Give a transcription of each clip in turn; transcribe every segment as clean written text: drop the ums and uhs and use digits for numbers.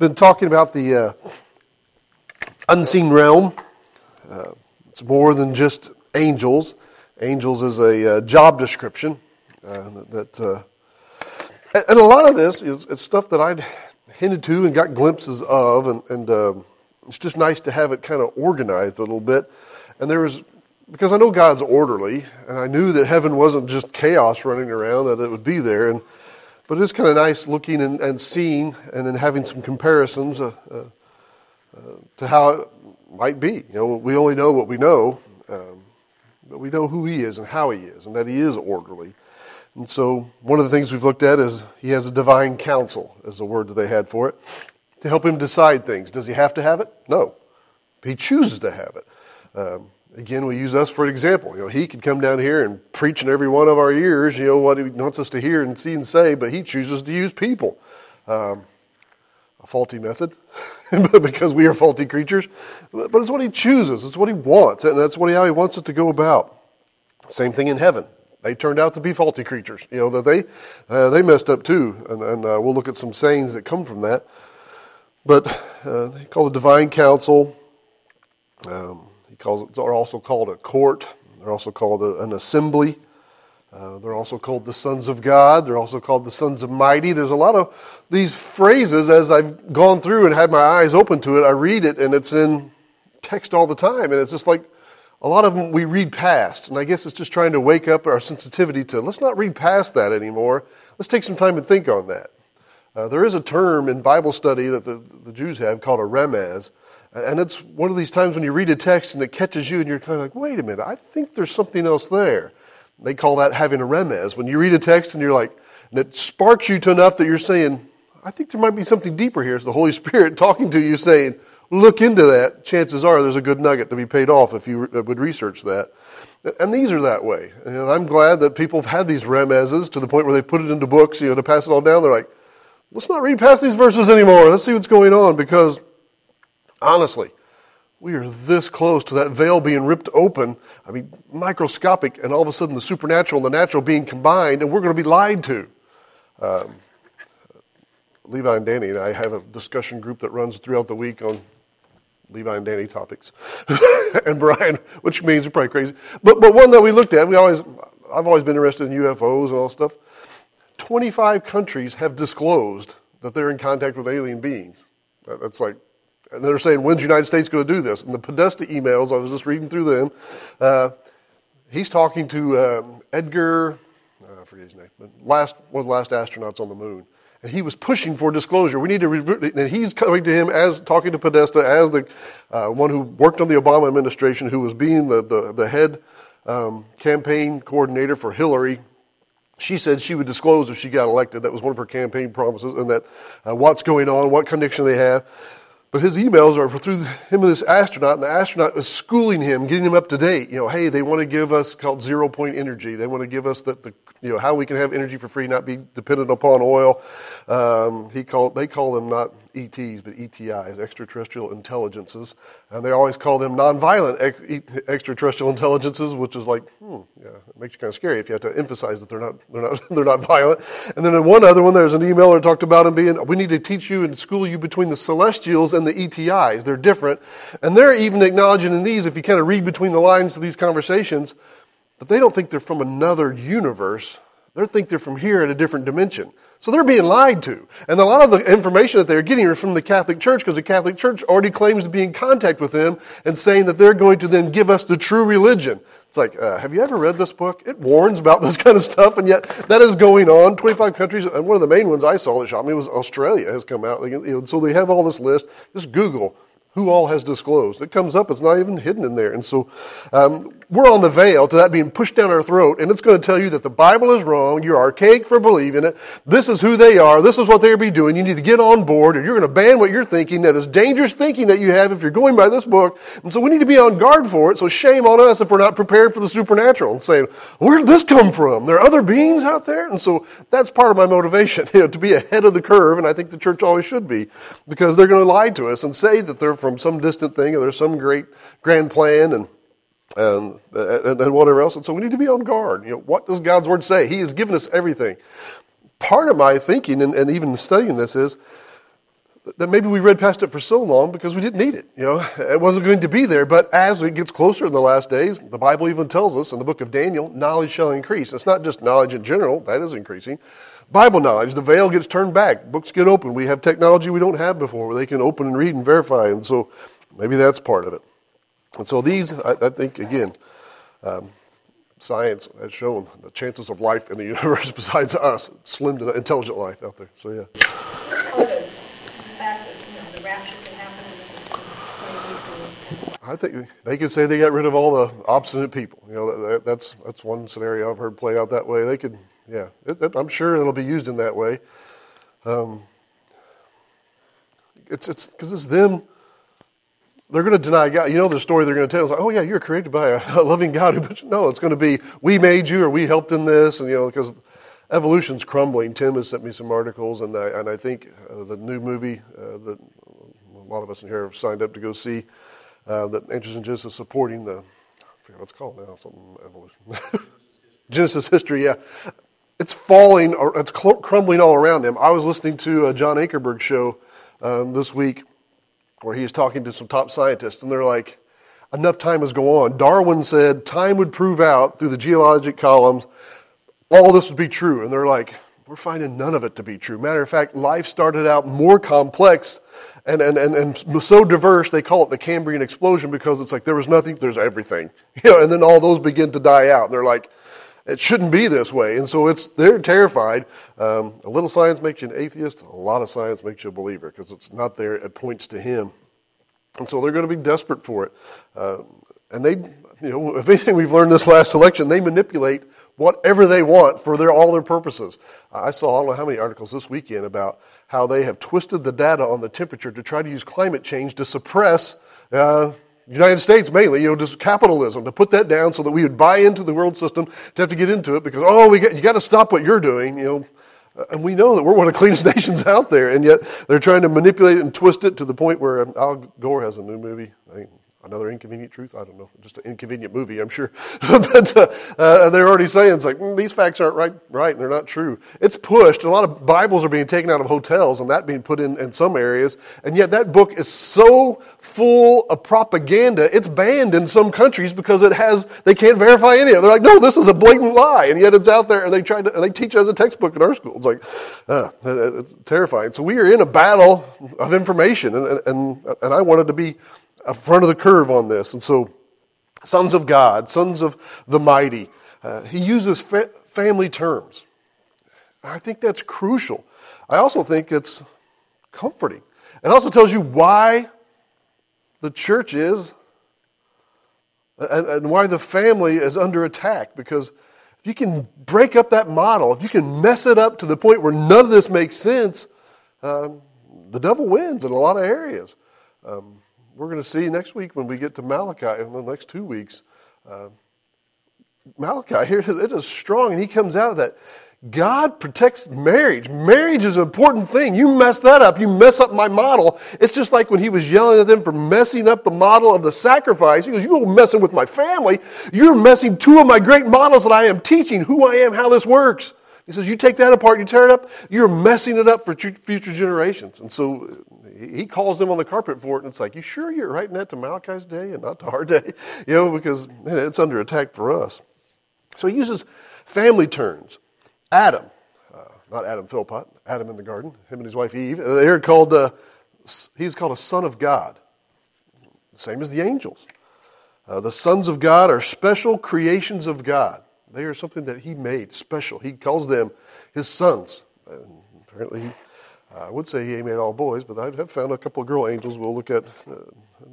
Been talking about the unseen realm. It's more than just angels. Angels is a job description. And a lot of this is stuff that I'd hinted to and got glimpses of, and it's just nice to have it kind of organized a little bit. And there was, because I know God's orderly, and I knew that heaven wasn't just chaos running around, that it would be there. But it's kind of nice looking and seeing, and then having some comparisons to how it might be. You know, we only know what we know, but we know who He is and how He is, and that He is orderly. And so one of the things we've looked at is He has a divine counsel, is the word that they had for it, to help Him decide things. Does He have to have it? No. He chooses to have it. Again, we use us for an example. You know, He could come down here and preach in every one of our ears, you know, what He wants us to hear and see and say, but He chooses to use people. A faulty method, because we are faulty creatures. But it's what He chooses. It's what He wants, and that's how He wants it to go about. Same thing in heaven. They turned out to be faulty creatures. You know, that they messed up too, and we'll look at some sayings that come from that. But they call it divine counsel. They're also called a court. They're also called an assembly. They're also called the sons of God. They're also called the sons of mighty. There's a lot of these phrases as I've gone through and had my eyes open to it. I read it, and it's in text all the time. And it's just like a lot of them we read past. And I guess it's just trying to wake up our sensitivity to, let's not read past that anymore. Let's take some time and think on that. There is a term in Bible study that the Jews have called a remez. And it's one of these times when you read a text and it catches you and you're kind of like, wait a minute, I think there's something else there. They call that having a remez. When you read a text and you're like, and it sparks you to enough that you're saying, I think there might be something deeper here. It's the Holy Spirit talking to you saying, look into that. Chances are there's a good nugget to be paid off if you would research that. And these are that way. And I'm glad that people have had these remezes to the point where they put it into books, you know, to pass it all down. They're like, let's not read past these verses anymore. Let's see what's going on, because honestly, we are this close to that veil being ripped open. I mean, microscopic, and all of a sudden the supernatural and the natural being combined, and we're going to be lied to. Levi and Danny and I have a discussion group that runs throughout the week on Levi and Danny topics. And Brian, which means you're probably crazy. But one that we looked at, I've always been interested in UFOs and all stuff. 25 countries have disclosed that they're in contact with alien beings. That's like, and they're saying, when's the United States going to do this? And the Podesta emails, I was just reading through them. He's talking to Edgar, I forget his name, but one of the last astronauts on the moon. And he was pushing for disclosure. We need to, and he's coming to him as talking to Podesta as the one who worked on the Obama administration, who was being the head campaign coordinator for Hillary. She said she would disclose if she got elected. That was one of her campaign promises, and that what's going on, what connection they have. But his emails are through him and this astronaut, and the astronaut is schooling him, getting him up to date. You know, hey, they want to give us called 0 point energy. They want to give us the you know, how we can have energy for free, not be dependent upon oil. They call them not ETs, but ETIs, extraterrestrial intelligences, and they always call them nonviolent extraterrestrial intelligences, which is like, it makes you kind of scary if you have to emphasize that they're not violent. And then in one other one, there's an email that talked about them being, we need to teach you and school you between the celestials and the ETIs. They're different, and they're even acknowledging in these, if you kind of read between the lines of these conversations, that they don't think they're from another universe. They think they're from here in a different dimension. So they're being lied to. And a lot of the information that they're getting are from the Catholic Church, because the Catholic Church already claims to be in contact with them and saying that they're going to then give us the true religion. It's like, have you ever read this book? It warns about this kind of stuff, and yet that is going on. 25 countries, and one of the main ones I saw that shocked me was Australia has come out. So they have all this list. Just Google who all has disclosed. It comes up. It's not even hidden in there. And so we're on the veil to that being pushed down our throat, and it's going to tell you that the Bible is wrong. You're archaic for believing it. This is who they are. This is what they'll be doing. You need to get on board, or you're going to ban what you're thinking. That is dangerous thinking that you have if you're going by this book. And so we need to be on guard for it. So shame on us if we're not prepared for the supernatural and saying, where did this come from? There are other beings out there? And so that's part of my motivation, to be ahead of the curve, and I think the church always should be, because they're going to lie to us and say that they're from some distant thing, or there's some great grand plan and whatever else. And so we need to be on guard. What does God's word say? He has given us everything. Part of my thinking and even studying this is that maybe we read past it for so long because we didn't need it. You know, it wasn't going to be there. But as it gets closer in the last days, the Bible even tells us in the book of Daniel, knowledge shall increase. It's not just knowledge in general. That is increasing. Bible knowledge, the veil gets turned back. Books get open. We have technology we don't have before where they can open and read and verify. And so maybe that's part of it. And so these, I think, again, science has shown the chances of life in the universe besides us, slim to intelligent life out there. So, yeah. I think they could say they got rid of all the obstinate people. You know, that's one scenario I've heard play out that way. They could, yeah. I'm sure it'll be used in that way. It's because it's them. They're going to deny God. You know the story they're going to tell. It's like, oh yeah, you're created by a loving God. But no, it's going to be we made you or we helped in this, and you know because evolution's crumbling. Tim has sent me some articles, and I think the new movie that a lot of us in here have signed up to go see. That interest in Genesis supporting the, I forget what it's called now, something evolution. Genesis history, yeah. It's falling, or it's crumbling all around them. I was listening to a John Ankerberg show this week where he was talking to some top scientists, and they're like, enough time has gone on. Darwin said time would prove out through the geologic columns, all this would be true. And they're like, we're finding none of it to be true. Matter of fact, life started out more complex and so diverse, they call it the Cambrian explosion because it's like there was nothing, there's everything. You know, and then all those begin to die out. And they're like, it shouldn't be this way. And so they're terrified. A little science makes you an atheist. A lot of science makes you a believer because it's not there. It points to him. And so they're going to be desperate for it. And they, you know, if anything we've learned this last election, they manipulate whatever they want for all their purposes. I saw, I don't know how many articles this weekend about how they have twisted the data on the temperature to try to use climate change to suppress United States mainly, you know, just capitalism, to put that down so that we would buy into the world system to have to get into it because, oh, you got to stop what you're doing, you know. And we know that we're one of the cleanest nations out there, and yet they're trying to manipulate it and twist it to the point where Al Gore has a new movie, I think. Another Inconvenient Truth? I don't know. Just an inconvenient movie, I'm sure. But they're already saying, it's like, these facts aren't right, and they're not true. It's pushed. A lot of Bibles are being taken out of hotels and that being put in some areas. And yet that book is so full of propaganda, it's banned in some countries because they can't verify any of it. They're like, no, this is a blatant lie. And yet it's out there, and they teach it as a textbook in our school. It's like, it's terrifying. So we are in a battle of information, and I wanted to be in front of the curve on this. And so, sons of God, sons of the mighty. He uses family terms. I think that's crucial. I also think it's comforting. It also tells you why the church is and why the family is under attack. Because if you can break up that model, if you can mess it up to the point where none of this makes sense, the devil wins in a lot of areas. We're going to see next week when we get to Malachi, in the next 2 weeks. Malachi, here it is strong, and he comes out of that. God protects marriage. Marriage is an important thing. You mess that up, you mess up my model. It's just like when he was yelling at them for messing up the model of the sacrifice. He goes, you're messing with my family. You're messing two of my great models that I am teaching, who I am, how this works. He says, you take that apart, you tear it up, you're messing it up for future generations. And so he calls them on the carpet for it, and it's like, you sure you're writing that to Malachi's day and not to our day? You know, because man, it's under attack for us. So he uses family terms. Adam, not Adam Philpott, Adam in the garden, him and his wife Eve, he's called a son of God. Same as the angels. The sons of God are special creations of God. They are something that he made special. He calls them his sons. And apparently, I would say he made all boys, but I have found a couple of girl angels we'll look at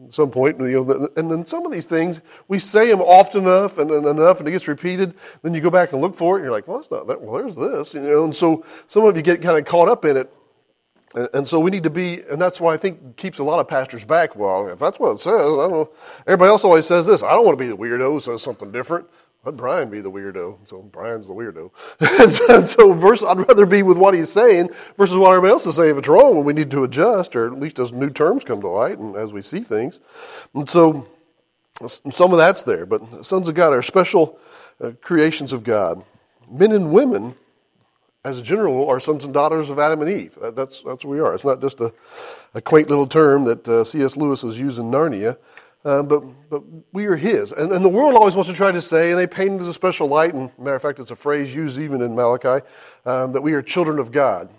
some point. And then some of these things, we say them often enough and enough, and it gets repeated. Then you go back and look for it, and you're like, well, it's not that. Well, there's this. You know. And so some of you get kind of caught up in it. And so we need to be, and that's why I think keeps a lot of pastors back. Well, if that's what it says, I don't know. Everybody else always says this. I don't want to be the weirdo who says something different. Let Brian be the weirdo. So Brian's the weirdo. I'd rather be with what he's saying versus what everybody else is saying if it's wrong when we need to adjust, or at least as new terms come to light and as we see things. And so some of that's there. But sons of God are special creations of God. Men and women as a general rule, are sons and daughters of Adam and Eve. That's what we are. It's not just a quaint little term that C.S. Lewis has used in Narnia, but we are his. And the world always wants to try to say, and they paint it as a special light, and matter of fact, it's a phrase used even in Malachi, that we are children of God.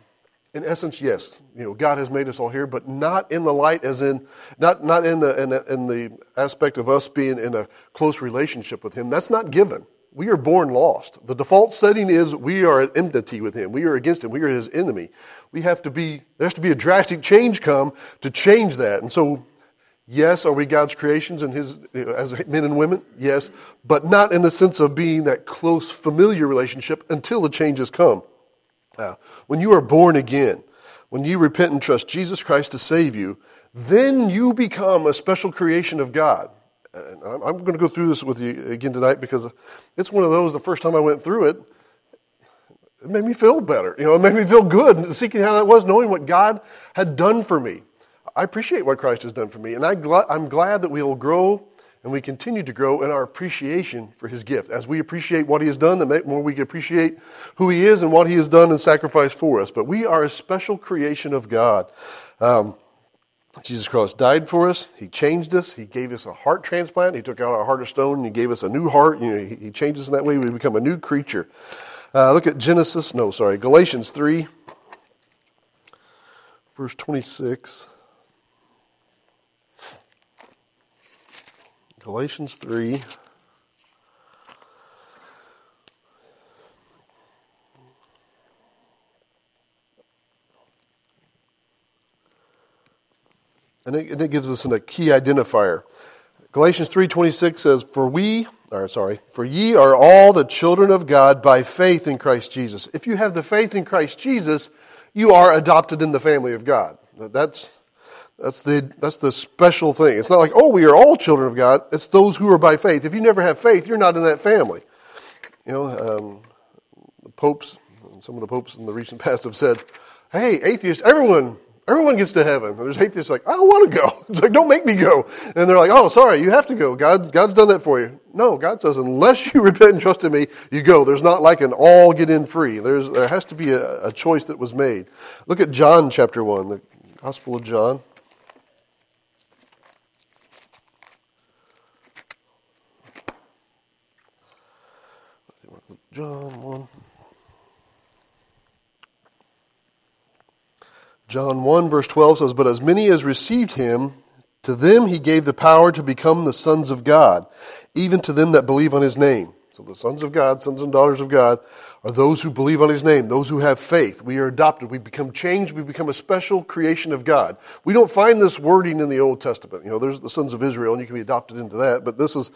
In essence, yes, God has made us all here, but not in the light, as in not in the aspect of us being in a close relationship with Him. That's not given. We are born lost. The default setting is we are at enmity with Him. We are against Him. We are His enemy. There has to be a drastic change come to change that. And so, yes, are we God's creations and His as men and women? Yes, but not in the sense of being that close, familiar relationship until the changes come. When you are born again, when you repent and trust Jesus Christ to save you, then you become a special creation of God. And I'm going to go through this with you again tonight because it's one of those, the first time I went through it, it made me feel better. It made me feel good, seeking how that was, knowing what God had done for me. I appreciate what Christ has done for me, and I'm glad that we will grow and we continue to grow in our appreciation for His gift. As we appreciate what He has done, the more we appreciate who He is and what He has done and sacrificed for us. But we are a special creation of God. Jesus Christ died for us. He changed us. He gave us a heart transplant. He took out our heart of stone and He gave us a new heart. He changed us in that way. We become a new creature. Look at Galatians 3, verse 26. Galatians 3, and it gives us a key identifier. Galatians 3:26 says, "For ye are all the children of God by faith in Christ Jesus." If you have the faith in Christ Jesus, you are adopted in the family of God. That's the special thing. It's not like, we are all children of God. It's those who are by faith. If you never have faith, you're not in that family. The popes, some of the popes in the recent past have said, "Hey, atheists, everyone gets to heaven." And there's atheists like, "I don't want to go." It's like, "Don't make me go." And they're like, "Oh, sorry, you have to go. God's done that for you." No, God says, unless you repent and trust in me, you go. There's not like an all get in free. There has to be a choice that was made. Look at John chapter 1, the Gospel of John. John 1 verse 12 says, "But as many as received Him, to them He gave the power to become the sons of God, even to them that believe on His name." So the sons of God, sons and daughters of God, are those who believe on His name, those who have faith. We are adopted. We become changed. We become a special creation of God. We don't find this wording in the Old Testament. There's the sons of Israel, and you can be adopted into that, but this is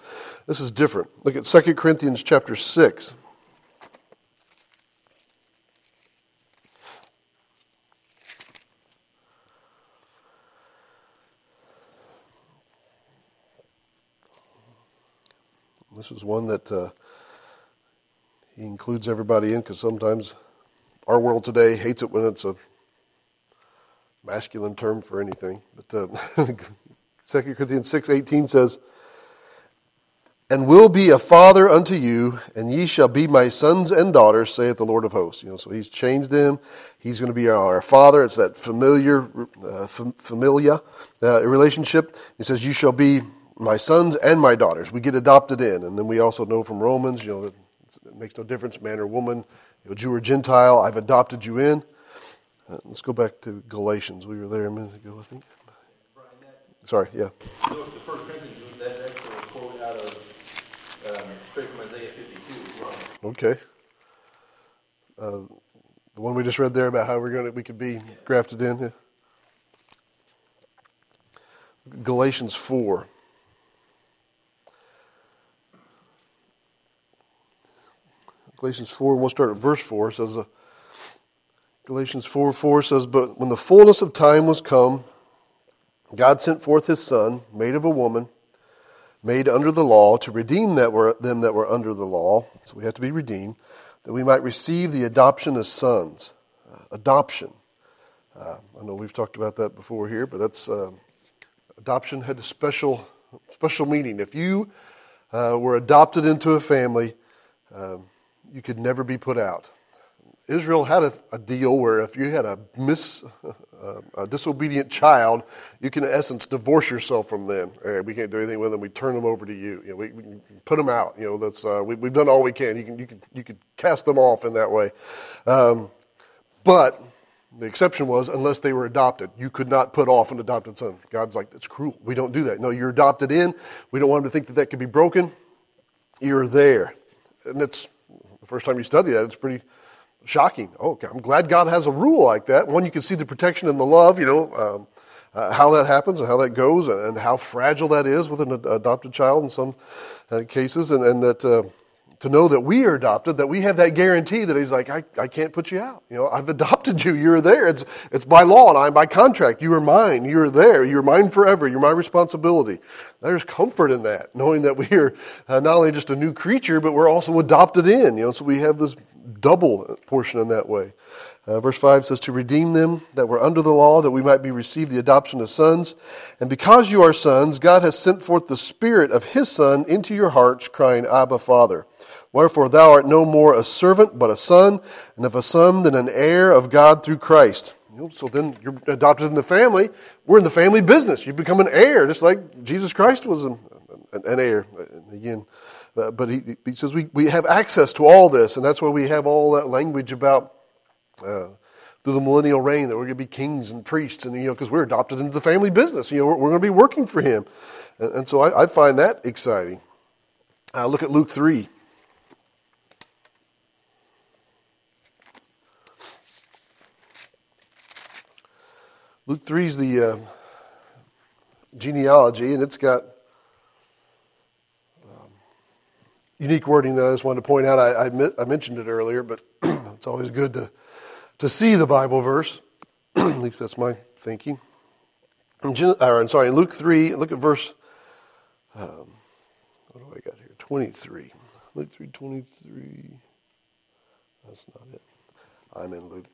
different. Look at 2 Corinthians chapter 6. This is one that he includes everybody in, because sometimes our world today hates it when it's a masculine term for anything. But 2 Corinthians 6:18 says, "And will be a father unto you, and ye shall be my sons and daughters, saith the Lord of hosts." So He's changed them. He's going to be our father. It's that familiar relationship. He says, "You shall be my sons and my daughters." We get adopted in. And then we also know from Romans, that it makes no difference, man or woman, Jew or Gentile, I've adopted you in. Let's go back to Galatians. We were there a minute ago, I think. Brian, So the First Corinthians was that actual quote out of straight from Isaiah 52. Okay. The one we just read there about how we could be grafted in. Yeah. Galatians 4. Galatians 4, and we'll start at verse 4. It says, Galatians 4:4 says, "But when the fullness of time was come, God sent forth His Son, made of a woman, made under the law, to redeem them that were under the law." So we have to be redeemed, "that we might receive the adoption as sons." Adoption. I know we've talked about that before here, but that's adoption had a special meaning. If you were adopted into a family, you could never be put out. Israel had a deal where if you had a disobedient child, you can in essence divorce yourself from them. All right, we can't do anything with them. We turn them over to you. You know, we can put them out. You know, that's we've done all we can. You can cast them off in that way. But the exception was unless they were adopted. You could not put off an adopted son. God's like, that's cruel. We don't do that. No, you're adopted in. We don't want them to think that could be broken. You're there, and it's the first time you study that. It's pretty shocking. Okay, I'm glad God has a rule like that. One, you can see the protection and the love, you know, how that happens and how that goes and how fragile that is with an adopted child in some cases. And that to know that we are adopted, that we have that guarantee that he's like, I can't put you out. You know, I've adopted you. You're there. It's by law and I'm by contract. You are mine. You're there. You're mine forever. You're my responsibility. There's comfort in that, knowing that we are not only just a new creature, but we're also adopted in. You know, so we have this double portion in that way. Verse 5 says, to redeem them that were under the law, that we might be received the adoption as sons. And because you are sons, God has sent forth the Spirit of His Son into your hearts, crying, Abba, Father. Wherefore thou art no more a servant, but a son, and if a son, then an heir of God through Christ. You know, so then you're adopted in the family. We're in the family business. You become an heir, just like Jesus Christ was an heir. And again, but he says we have access to all this, and that's why we have all that language about through the millennial reign that we're going to be kings and priests, and you know, because we're adopted into the family business. You know, we're going to be working for Him, and so I find that exciting. Look at Luke 3. Luke 3 is the genealogy, and it's got unique wording that I just wanted to point out. I mentioned it earlier, but it's always good to see the Bible verse. At least that's my thinking. In Luke 3, look at verse, what do I got here? 23. Luke 3, 23. That's not it. I'm in Luke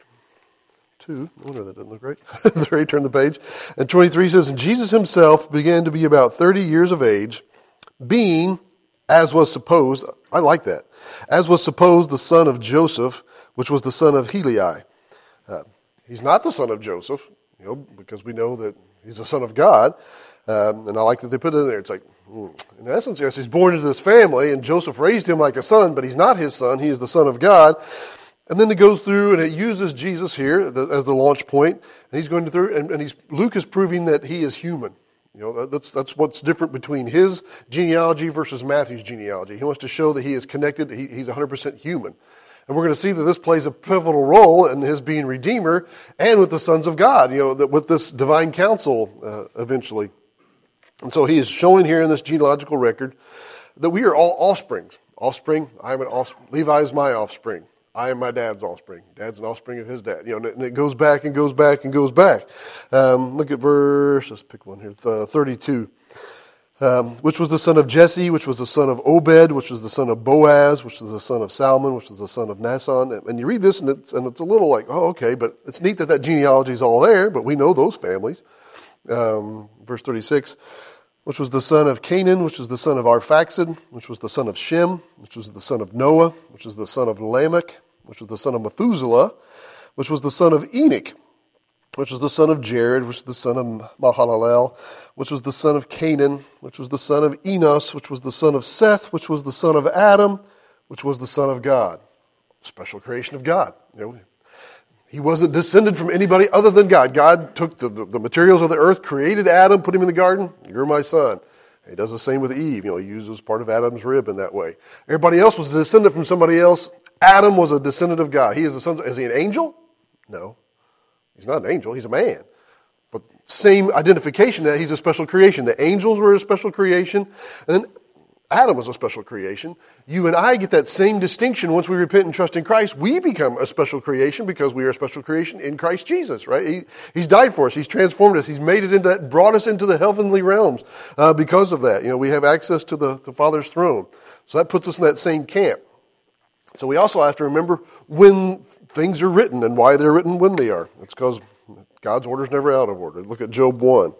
2. No wonder that doesn't look right. 3, turn the page. And 23 says, and Jesus himself began to be about 30 years of age, being, as was supposed, I like that, as was supposed the son of Joseph, which was the son of Heli. He's not the son of Joseph, you know, because we know that he's the son of God. And I like that they put it in there. It's like, in essence, yes, he's born into this family, and Joseph raised him like a son, but he's not his son. He is the son of God. And then it goes through, and it uses Jesus here as the launch point. And he's going through, and Luke is proving that he is human. You know, that's what's different between his genealogy versus Matthew's genealogy. He wants to show that he is connected. He's 100% human. And we're going to see that this plays a pivotal role in his being Redeemer and with the sons of God, you know, that with this divine counsel eventually. And so he is showing here in this genealogical record that we are all offsprings. Offspring, I am an offspring. Levi is my offspring. I am my dad's offspring. Dad's an offspring of his dad. You know, and it goes back and goes back and goes back. Look at verse, let's pick one here, 32. Which was the son of Jesse, which was the son of Obed, which was the son of Boaz, which was the son of Salmon, which was the son of Nason. And you read this, and it's a little like, oh, okay, but it's neat that genealogy is all there, but we know those families. Verse 36. Which was the son of Canaan, which was the son of Arphaxad, which was the son of Shem, which was the son of Noah, which was the son of Lamech, which was the son of Methuselah, which was the son of Enoch, which was the son of Jared, which was the son of Mahalalel, which was the son of Canaan, which was the son of Enos, which was the son of Seth, which was the son of Adam, which was the son of God. Special creation of God. You know, he wasn't descended from anybody other than God. God took the materials of the earth, created Adam, put him in the garden. You're my son. He does the same with Eve. You know, he uses part of Adam's rib in that way. Everybody else was a descendant from somebody else. Adam was a descendant of God. He is the son. Is he an angel? No, he's not an angel. He's a man. But same identification that he's a special creation. The angels were a special creation, and then Adam was a special creation. You and I get that same distinction once we repent and trust in Christ. We become a special creation because we are a special creation in Christ Jesus, right? He's died for us. He's transformed us. He's made it into that, brought us into the heavenly realms because of that. You know, we have access to the Father's throne. So that puts us in that same camp. So we also have to remember when things are written and why they're written when they are. It's because God's order is never out of order. Look at Job 1.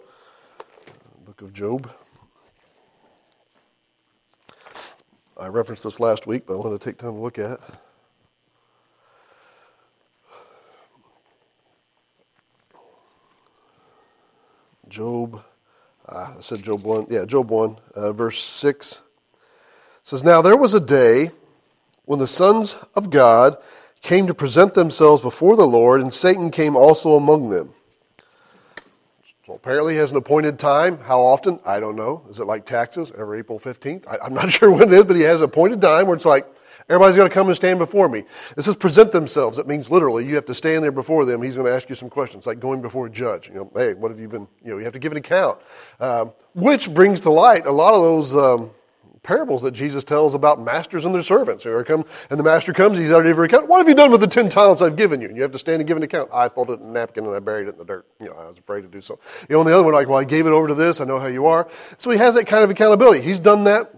Book of Job. I referenced this last week, but I want to take time to look at it. Job 1, verse 6. It says, "Now there was a day when the sons of God came to present themselves before the Lord, and Satan came also among them." So apparently he has an appointed time. How often? I don't know. Is it like taxes? Every April 15th? I'm not sure when it is, but he has an appointed time where it's like, everybody's going to come and stand before me. This is present themselves. It means literally you have to stand there before them. He's going to ask you some questions, like going before a judge. You know, hey, what have you been, you know, you have to give an account. Which brings to light a lot of those parables that Jesus tells about masters and their servants. And the master comes, he's out of every account. What have you done with the 10 talents I've given you? And you have to stand and give an account. I folded a napkin and I buried it in the dirt. You know, I was afraid to do so. You know, and the other one, like, well, I gave it over to this. I know how you are. So he has that kind of accountability. He's done that.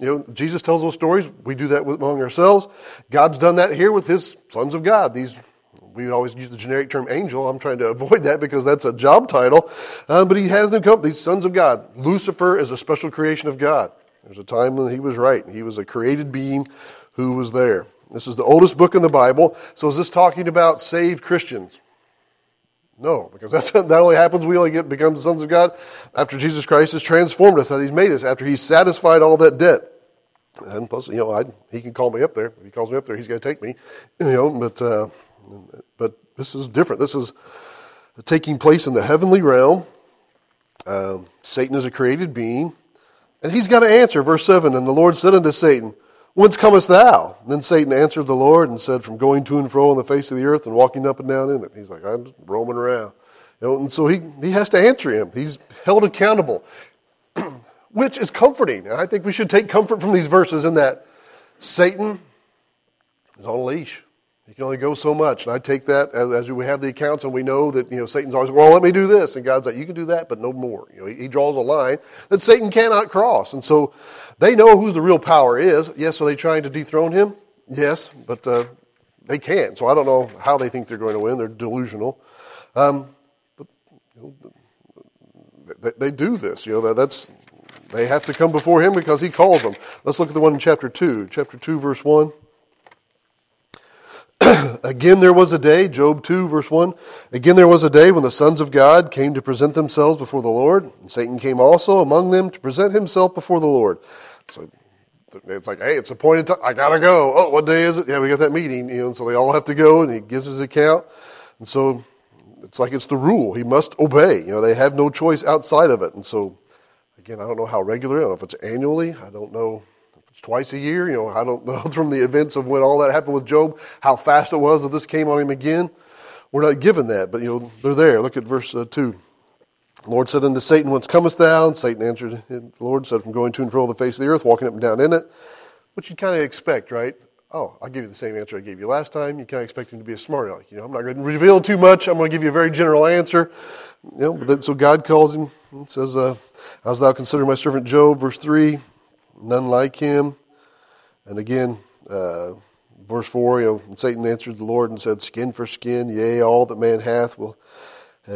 You know, Jesus tells those stories. We do that among ourselves. God's done that here with his sons of God. These, we would always use the generic term angel. I'm trying to avoid that because that's a job title. But he has them come, these sons of God. Lucifer is a special creation of God. There's a time when he was right. He was a created being who was there. This is the oldest book in the Bible. So is this talking about saved Christians? No, because that only happens, we only become the sons of God after Jesus Christ has transformed us, that he's made us, after he's satisfied all that debt. And plus, you know, he can call me up there. If he calls me up there, he's got to take me. You know, but this is different. This is taking place in the heavenly realm. Satan is a created being, and he's got to answer. Verse 7, "And the Lord said unto Satan, Whence comest thou?" Then Satan answered the Lord and said, From going to and fro on the face of the earth and walking up and down in it. He's like, I'm just roaming around. You know, and so he has to answer him. He's held accountable. Which is comforting. And I think we should take comfort from these verses in that Satan is on a leash. He can only go so much. And I take that as we have the accounts and we know that, you know, Satan's always, well, let me do this. And God's like, you can do that, but no more. You know, he draws a line that Satan cannot cross. And so they know who the real power is. Yes, are they trying to dethrone him? Yes, but they can't. So I don't know how they think they're going to win. They're delusional. But you know, they do this. You know, that's... They have to come before him because he calls them. Let's look at the one in chapter 2. Chapter 2, verse 1. Again there was a day, Job 2, verse 1. Again there was a day when the sons of God came to present themselves before the Lord, and Satan came also among them to present himself before the Lord. So it's like, hey, it's appointed time. I got to go. Oh, what day is it? Yeah, we got that meeting. You know, and so they all have to go, and he gives his account. And so it's like it's the rule. He must obey. You know, they have no choice outside of it. And so... Again, I don't know how regular, I don't know if it's annually, I don't know if it's twice a year, you know, I don't know from the events of when all that happened with Job, how fast it was that this came on him again. We're not given that, but, you know, they're there. Look at verse 2. The Lord said unto Satan, Whence comest thou? And Satan answered him, the Lord said, From going to and fro on the face of the earth, walking up and down in it, which you'd kind of expect, right? Oh, I'll give you the same answer I gave you last time. You kind of expect him to be a smart aleck. You know, I'm not going to reveal too much. I'm going to give you a very general answer. You know, but then, so God calls him and says, As thou consider my servant Job, verse 3, none like him. And again, verse 4, you know, and Satan answered the Lord and said, Skin for skin, yea, all that man hath will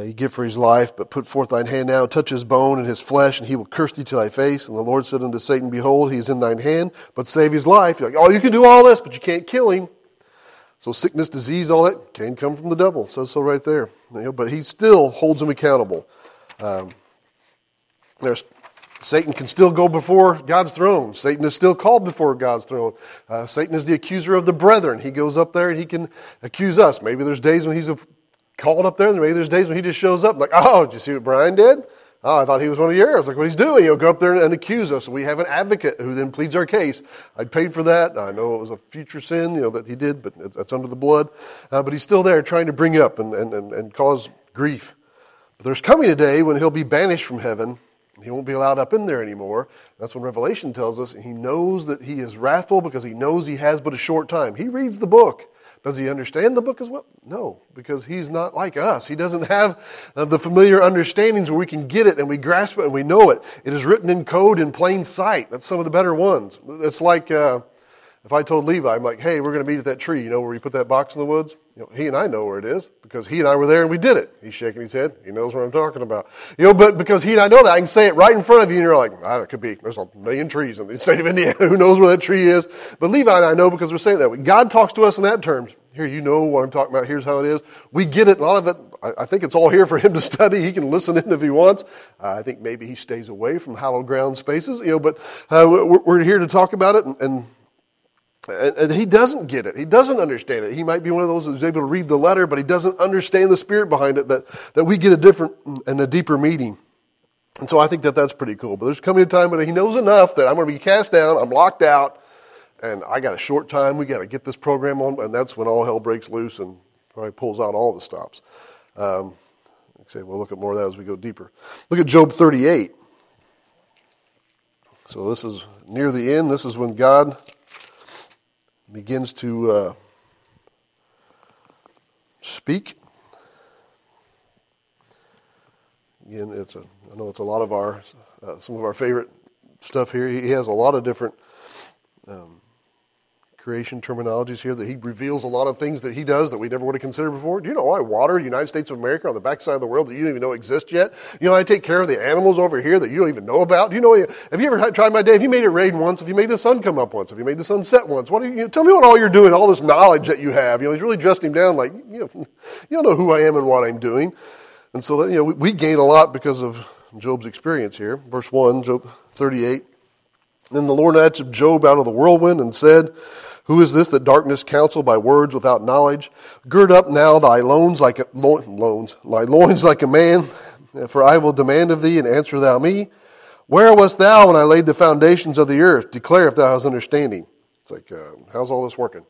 he give for his life. But put forth thine hand now, and touch his bone and his flesh, and he will curse thee to thy face. And the Lord said unto Satan, Behold, he is in thine hand, but save his life. You're like, oh, you can do all this, but you can't kill him. So sickness, disease, all that can come from the devil. It says so right there. You know, but he still holds him accountable. Satan can still go before God's throne. Satan is still called before God's throne. Satan is the accuser of the brethren. He goes up there and he can accuse us. Maybe there's days when he's called up there, and maybe there's days when he just shows up like, oh, did you see what Brian did? Oh, I thought he was one of yours. Look what he's doing. He'll go up there and accuse us. We have an advocate who then pleads our case. I paid for that. I know it was a future sin, you know, that he did, but that's under the blood. But he's still there trying to bring up and cause grief. But there's coming a day when he'll be banished from heaven. He won't be allowed up in there anymore. That's when Revelation tells us he knows that he is wrathful because he knows he has but a short time. He reads the book. Does he understand the book as well? No, because he's not like us. He doesn't have the familiar understandings where we can get it and we grasp it and we know it. It is written in code in plain sight. That's some of the better ones. It's like if I told Levi, I'm like, hey, we're going to meet at that tree, you know, where you put that box in the woods. You know, he and I know where it is because he and I were there and we did it. He's shaking his head. He knows what I'm talking about. You know, but because he and I know that, I can say it right in front of you and you're like, I don't know, it could be, there's a million trees in the state of Indiana. Who knows where that tree is? But Levi and I know because we're saying that. God talks to us in that terms. Here, you know what I'm talking about. Here's how it is. We get it. A lot of it, I think it's all here for him to study. He can listen in if he wants. I think maybe he stays away from hallowed ground spaces, you know, but we're here to talk about it, and he doesn't get it. He doesn't understand it. He might be one of those who's able to read the letter, but he doesn't understand the spirit behind it, that we get a different and a deeper meaning. And so I think that that's pretty cool. But there's coming a time when he knows enough that I'm going to be cast down, I'm locked out, and I got a short time. We got to get this program on, and that's when all hell breaks loose and probably pulls out all the stops. We'll look at more of that as we go deeper. Look at Job 38. So this is near the end. This is when God begins to speak. Again, I know it's a lot of our some of our favorite stuff here. He has a lot of different creation terminologies here that he reveals a lot of things that he does that we never would have considered before. Do you know why water, United States of America, on the backside of the world that you don't even know exists yet? You know, I take care of the animals over here that you don't even know about. Do you know? Have you ever tried my day? Have you made it rain once? Have you made the sun come up once? Have you made the sun set once? Tell me what all you're doing, all this knowledge that you have. You know, he's really dressed him down like, you don't know who I am and what I'm doing. And so, we gain a lot because of Job's experience here. Verse 1, Job 38. Then the Lord answered Job out of the whirlwind and said, "Who is this that darkness counsel by words without knowledge? Gird up now thy loins like a man, for I will demand of thee, and answer thou me. Where wast thou when I laid the foundations of the earth? Declare if thou hast understanding." It's like, how's all this working?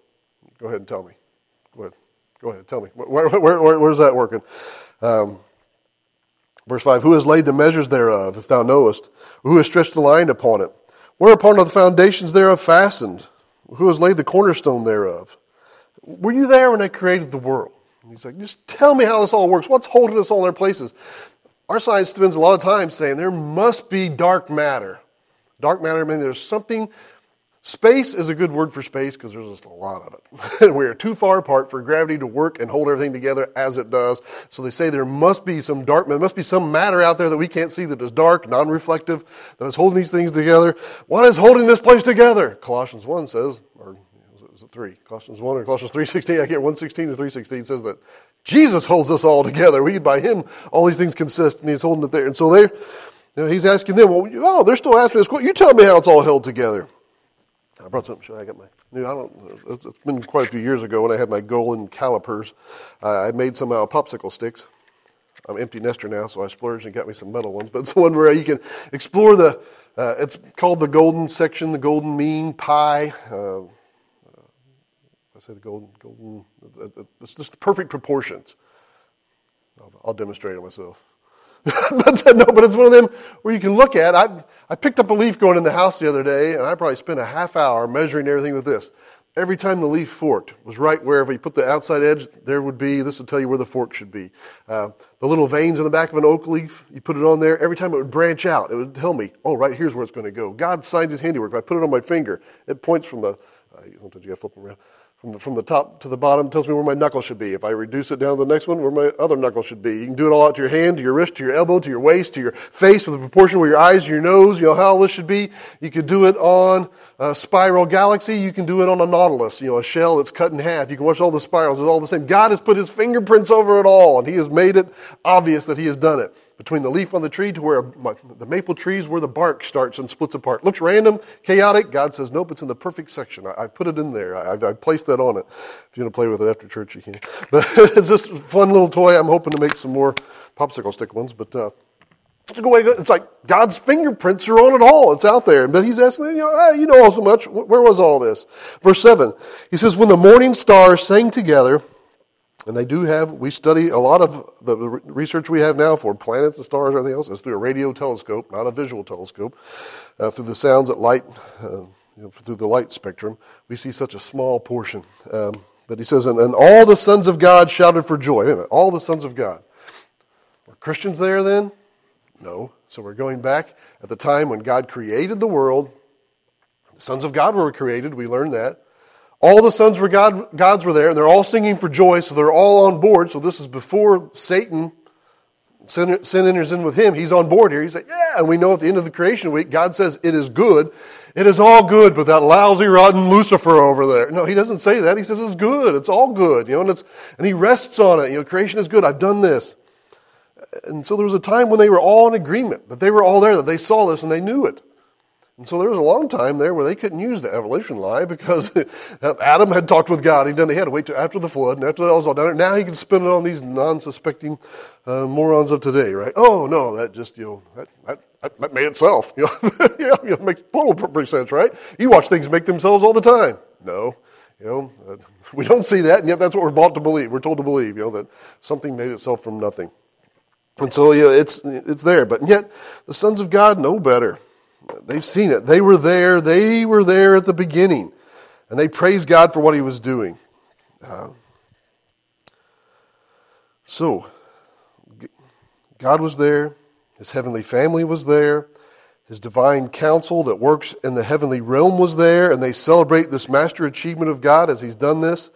Go ahead and tell me. Go ahead, tell me. Where's that working? Verse 5, "Who has laid the measures thereof, if thou knowest? Who has stretched the line upon it? Whereupon are the foundations thereof fastened? Who has laid the cornerstone thereof? Were you there when I created the world?" And he's like, just tell me how this all works. What's holding us all in our places? Our science spends a lot of time saying there must be dark matter. Dark matter means there's something. Space is a good word for space because there's just a lot of it. And we are too far apart for gravity to work and hold everything together as it does. So they say there must be some dark, there must be some matter out there that we can't see that is dark, non-reflective, that is holding these things together. What is holding this place together? Colossians 1 says, or is it 3? Colossians 1 or Colossians 3:16? I can't, 1:16 to 3:16 says that Jesus holds us all together. We, by him, all these things consist, and he's holding it there. And so he's asking them, they're still asking this question. You tell me how it's all held together. I brought something. Should I get my new? It's been quite a few years ago when I had my golden calipers. I made some out of popsicle sticks. I'm empty nester now, so I splurged and got me some metal ones. But it's one where you can explore the. It's called the golden section, the golden mean pie. I say the golden. It's just the perfect proportions. I'll demonstrate it myself. But it's one of them where you can look at. I picked up a leaf going in the house the other day, and I probably spent a half hour measuring everything with this. Every time the leaf forked was right wherever you put the outside edge, there would be, this will tell you where the fork should be. The little veins on the back of an oak leaf, you put it on there. Every time it would branch out, it would tell me, right here's where it's going to go. God signed his handiwork. If I put it on my finger, it points from the, sometimes you got to flip them around. From the top to the bottom tells me where my knuckle should be. If I reduce it down to the next one, where my other knuckle should be. You can do it all out to your hand, to your wrist, to your elbow, to your waist, to your face, with a proportion where your eyes, your nose, how all this should be. You could do it on a spiral galaxy. You can do it on a nautilus, a shell that's cut in half. You can watch all the spirals. It's all the same. God has put his fingerprints over it all, and he has made it obvious that he has done it. Between the leaf on the tree to where the maple tree is where the bark starts and splits apart. Looks random, chaotic. God says, nope, it's in the perfect section. I put it in there. I placed that on it. If you want to play with it after church, you can. But it's just a fun little toy. I'm hoping to make some more popsicle stick ones. But it's like God's fingerprints are on it all. It's out there. But he's asking, all so much. Where was all this? Verse 7, he says, when the morning stars sang together. And we study a lot of the research we have now for planets and stars and everything else is through a radio telescope, not a visual telescope, through the sounds at light, through the light spectrum. We see such a small portion. But he says, and all the sons of God shouted for joy. Wait a minute, all the sons of God. Were Christians there then? No. So we're going back at the time when God created the world. The sons of God were created. We learned that. All the sons were God's were there, and they're all singing for joy, so they're all on board. So this is before Satan Sin enters in with him. He's on board here. He's like, yeah. And we know at the end of the creation week, God says it is good. It is all good, but that lousy, rotten Lucifer over there. No, he doesn't say that. He says it's good. It's all good. You know, and he rests on it. You know, creation is good. I've done this. And so there was a time when they were all in agreement, that they were all there, that they saw this and they knew it. And so there was a long time there where they couldn't use the evolution lie because Adam had talked with God. He had to wait till after the flood, and after that was all done. Now he can spin it on these non-suspecting morons of today, right? Oh, no, that just, you know, that made itself. You know, it makes total sense, right? You watch things make themselves all the time. No, you know, we don't see that, and yet that's what we're bought to believe. We're told to believe, you know, that something made itself from nothing. And so, yeah, it's there. But yet, the sons of God know better. They've seen it. They were there at the beginning. And they praise God for what he was doing. So, God was there. His heavenly family was there. His divine counsel that works in the heavenly realm was there. And they celebrate this master achievement of God as he's done this.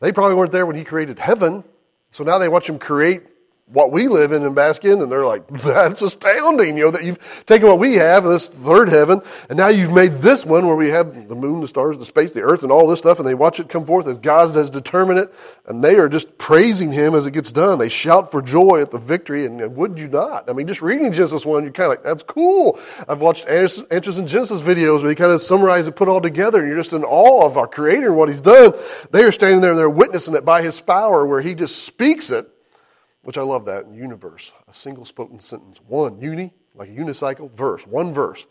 They probably weren't there when he created heaven. So now they watch him create what we live in and bask in, and they're like, that's astounding, you know, that you've taken what we have, this third heaven, and now you've made this one where we have the moon, the stars, the space, the earth, and all this stuff, and they watch it come forth as God has determined it, and they are just praising him as it gets done. They shout for joy at the victory, and would you not? I mean, just reading Genesis 1, you're kind of like, that's cool. I've watched Answers in Genesis videos where you kind of summarize and put it all together, and you're just in awe of our Creator and what he's done. They are standing there, and they're witnessing it by his power where he just speaks it, which I love that, universe, a single spoken sentence. One, uni, like a unicycle, verse, one verse.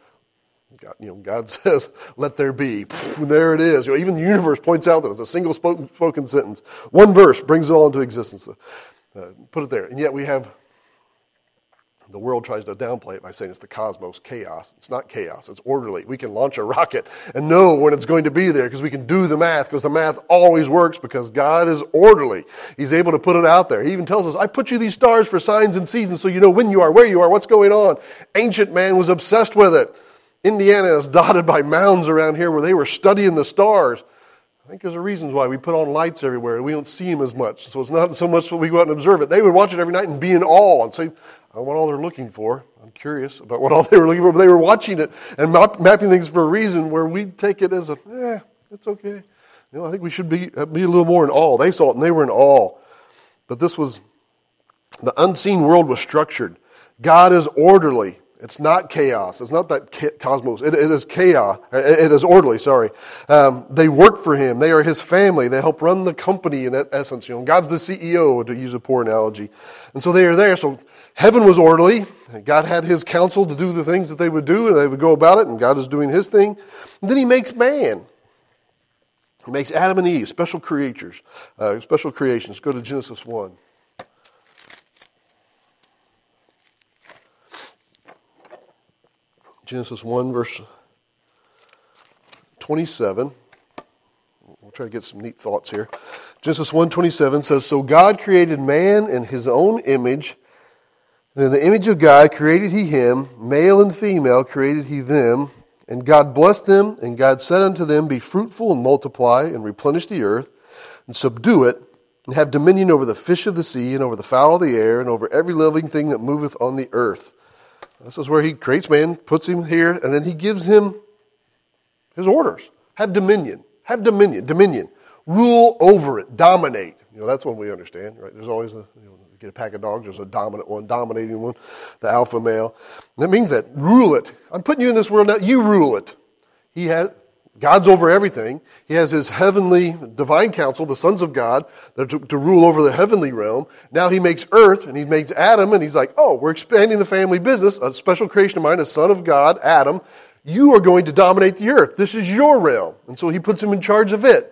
God, you know, God says, let there be. Pfft, there it is. You know, even the universe points out that it's a single spoken sentence. One verse brings it all into existence. Put it there. And yet we have, the world tries to downplay it by saying it's the cosmos, chaos. It's not chaos. It's orderly. We can launch a rocket and know when it's going to be there because we can do the math, because the math always works because God is orderly. He's able to put it out there. He even tells us, I put you these stars for signs and seasons so you know when you are, where you are, what's going on. Ancient man was obsessed with it. Indiana is dotted by mounds around here where they were studying the stars. I think there's a reason why we put on lights everywhere. We don't see them as much. So it's not so much that we go out and observe it. They would watch it every night and be in awe and say, I want all they're looking for. I'm curious about what all they were looking for. But they were watching it and mapping things for a reason where we take it as a, it's okay. You know, I think we should be a little more in awe. They saw it and they were in awe. But this was, the unseen world was structured. God is orderly. It's not chaos. It's not that cosmos. It is chaos. It is orderly, sorry. They work for him. They are his family. They help run the company in that essence. You know, God's the CEO, to use a poor analogy. And so they are there. So heaven was orderly. God had his counsel to do the things that they would do, and they would go about it, and God is doing his thing. And then he makes man. He makes Adam and Eve, special creations. Go to Genesis 1. Genesis 1, verse 27. We'll try to get some neat thoughts here. Genesis 1:27 says, So God created man in his own image, and in the image of God created he him, male and female created he them, and God blessed them, and God said unto them, Be fruitful and multiply, and replenish the earth, and subdue it, and have dominion over the fish of the sea, and over the fowl of the air, and over every living thing that moveth on the earth. This is where he creates man, puts him here, and then he gives him his orders. Have dominion. Rule over it. Dominate. You know, that's one we understand, right? There's always you get a pack of dogs, there's a dominant one, dominating one, the alpha male. And that means that. Rule it. I'm putting you in this world now. You rule it. God's over everything. He has his heavenly divine counsel, the sons of God, to rule over the heavenly realm. Now he makes earth, and he makes Adam, and he's like, we're expanding the family business, a special creation of mine, a son of God, Adam. You are going to dominate the earth. This is your realm. And so he puts him in charge of it.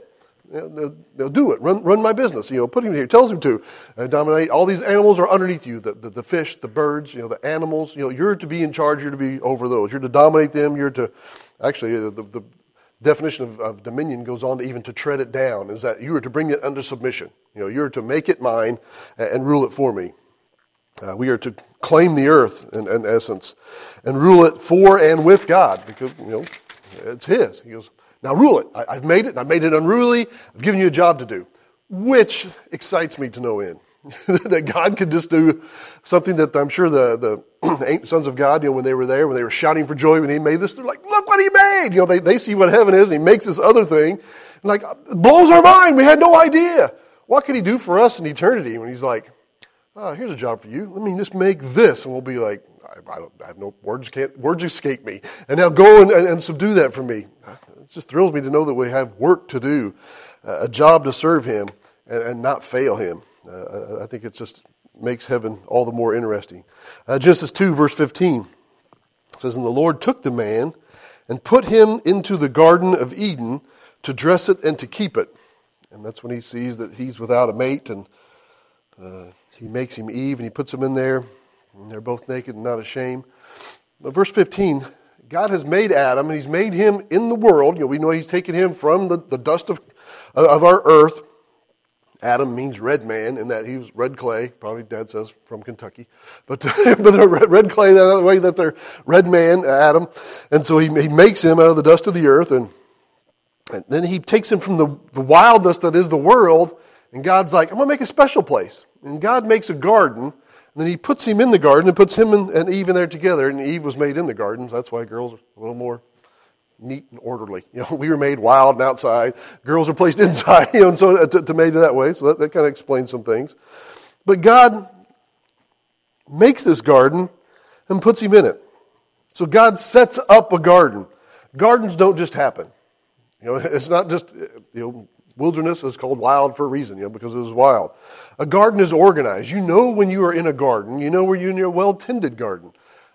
They'll do it. Run my business. You know, put him here. Tells him to dominate. All these animals are underneath you. The fish, the birds, you know, the animals. You know, you're to be in charge. You're to be over those. You're to dominate them. You're to, actually, the definition of dominion goes on to even to tread it down, is that you are to bring it under submission. You know, you're to make it mine and rule it for me. We are to claim the earth in essence and rule it for and with God, because, you know, it's his. He goes, now rule it. I've made it unruly. I've given you a job to do, which excites me to no end. that God could just do something that I'm sure the ancient sons of God, when they were there, when they were shouting for joy when he made this, they're like, look what he made. They see what heaven is, and he makes this other thing. And it blows our mind. We had no idea. What could he do for us in eternity when he's like, oh, here's a job for you. Let me just make this. And we'll be like, I have no words. Words escape me. And now go and subdue that for me. It just thrills me to know that we have work to do, a job to serve him and not fail him. I think it just makes heaven all the more interesting. Genesis 2, verse 15 says, and the Lord took the man and put him into the garden of Eden to dress it and to keep it. And that's when he sees that he's without a mate, and he makes him Eve, and he puts him in there, and they're both naked and not ashamed. But verse 15, God has made Adam, and he's made him in the world. We know he's taken him from the dust of our earth. Adam means red man, in that he was red clay. Probably Dad says from Kentucky. But they're red clay, that other way that they're red man, Adam. And so he makes him out of the dust of the earth, and then he takes him from the wildness that is the world, and God's like, I'm going to make a special place. And God makes a garden, and then he puts him in the garden and puts him and Eve in there together, and Eve was made in the garden, so that's why girls are a little more neat and orderly. We were made wild and outside. Girls are placed inside, and so to made it that way, so that kind of explains some things. But God makes this garden and puts him in it. So God sets up a garden. Gardens don't just happen. It's not just, wilderness is called wild for a reason, because it was wild. A garden is organized. When you are in a garden, when you're in a well-tended garden.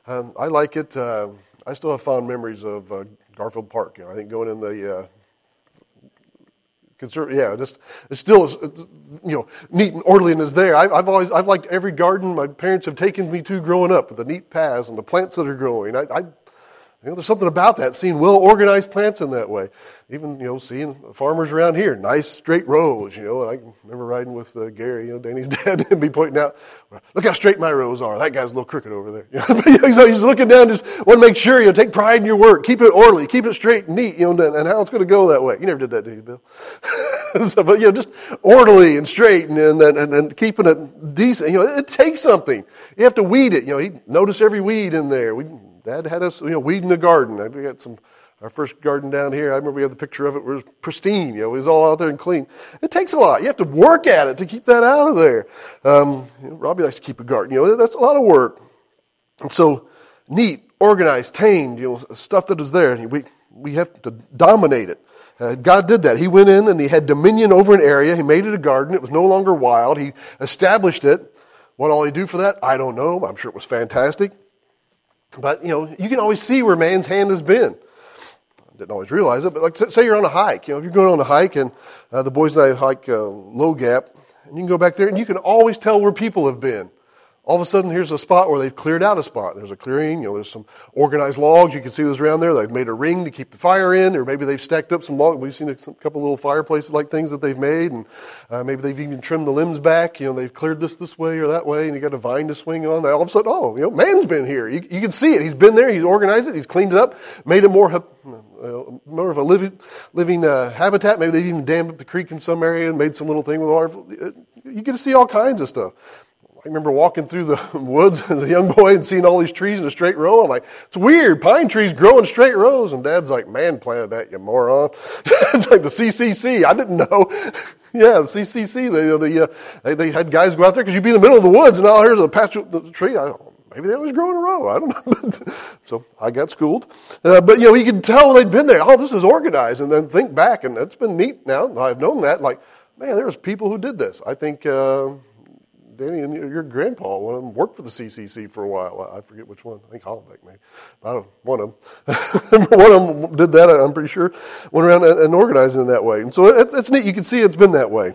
I like it. I still have fond memories of Garfield Park. I think going in the, it's still is, neat and orderliness there. I've liked every garden my parents have taken me to growing up, with the neat paths and the plants that are growing. There's something about that, seeing well-organized plants in that way. Even, seeing farmers around here, nice straight rows, And I remember riding with Gary, Danny's dad, and be pointing out, look how straight my rows are. That guy's a little crooked over there. So he's looking down, just want to make sure, take pride in your work. Keep it orderly, keep it straight and neat, and how it's going to go that way. You never did that, did you, Bill? But just orderly and straight and keeping it decent. It takes something. You have to weed it. He'd notice every weed in there. Dad had us, weeding the garden. We got our first garden down here. I remember we had the picture of it. It was pristine. It was all out there and clean. It takes a lot. You have to work at it to keep that out of there. Robbie likes to keep a garden. That's a lot of work. And so neat, organized, tamed, stuff that is there. And we have to dominate it. God did that. He went in and he had dominion over an area. He made it a garden. It was no longer wild. He established it. What all he do for that? I don't know. I'm sure it was fantastic. But, you can always see where man's hand has been. I didn't always realize it, but say you're on a hike. If you're going on a hike, and the boys and I hike Low Gap, and you can go back there, and you can always tell where people have been. All of a sudden, here's a spot where they've cleared out a spot. There's a clearing, there's some organized logs. You can see those around there. They've made a ring to keep the fire in, or maybe they've stacked up some logs. We've seen a couple little fireplaces like things that they've made, and maybe they've even trimmed the limbs back. They've cleared this way or that way, and you got a vine to swing on. All of a sudden, man's been here. You can see it. He's been there. He's organized it. He's cleaned it up, made it more of a living habitat. Maybe they've even dammed up the creek in some area and made some little thing with water. You get to see all kinds of stuff. I remember walking through the woods as a young boy and seeing all these trees in a straight row. I'm like, it's weird. Pine trees grow in straight rows. And Dad's like, man planted that, you moron. It's like the CCC. I didn't know. Yeah, the CCC. They had guys go out there because you'd be in the middle of the woods and all here's a patch of the tree. Maybe they always grow in a row. I don't know. So I got schooled. But, you could tell they'd been there. Oh, this is organized. And then think back. And that's been neat now. I've known that. Like, man, there was people who did this. I think... Danny, and your grandpa, one of them worked for the CCC for a while. I forget which one. I think Hollenbeck, maybe. One of them. One of them did that, I'm pretty sure. Went around and organized it in that way. And so it's neat. You can see it's been that way.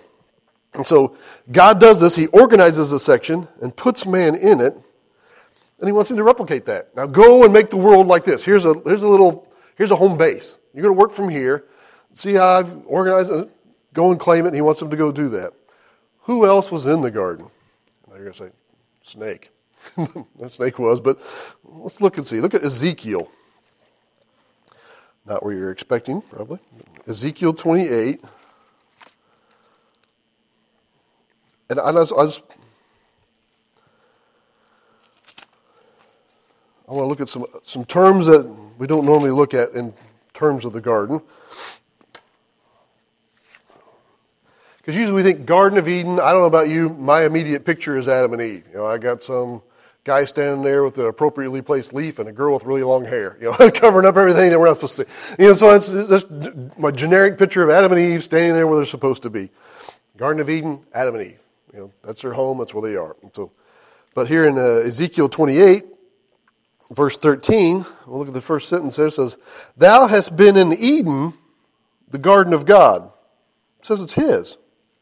And so God does this. He organizes the section and puts man in it. And he wants him to replicate that. Now go and make the world like this. Here's a home base. You're going to work from here. See how I've organized it. Go and claim it. And he wants him to go do that. Who else was in the garden? You're going to say, snake. That snake was, but let's look and see. Look at Ezekiel. Not where you're expecting, probably. Ezekiel 28. And I was I want to look at some terms that we don't normally look at in terms of the garden. Because usually we think Garden of Eden. I don't know about you, my immediate picture is Adam and Eve. You know, I got some guy standing there with an appropriately placed leaf and a girl with really long hair, you know, covering up everything that we're not supposed to see. You know, so that's my generic picture of Adam and Eve standing there where they're supposed to be. Garden of Eden, Adam and Eve. You know, that's their home, that's where they are. And so, but here in Ezekiel 28, verse 13, we'll look at the first sentence there. It says, "Thou hast been in Eden, the garden of God." It says it's his.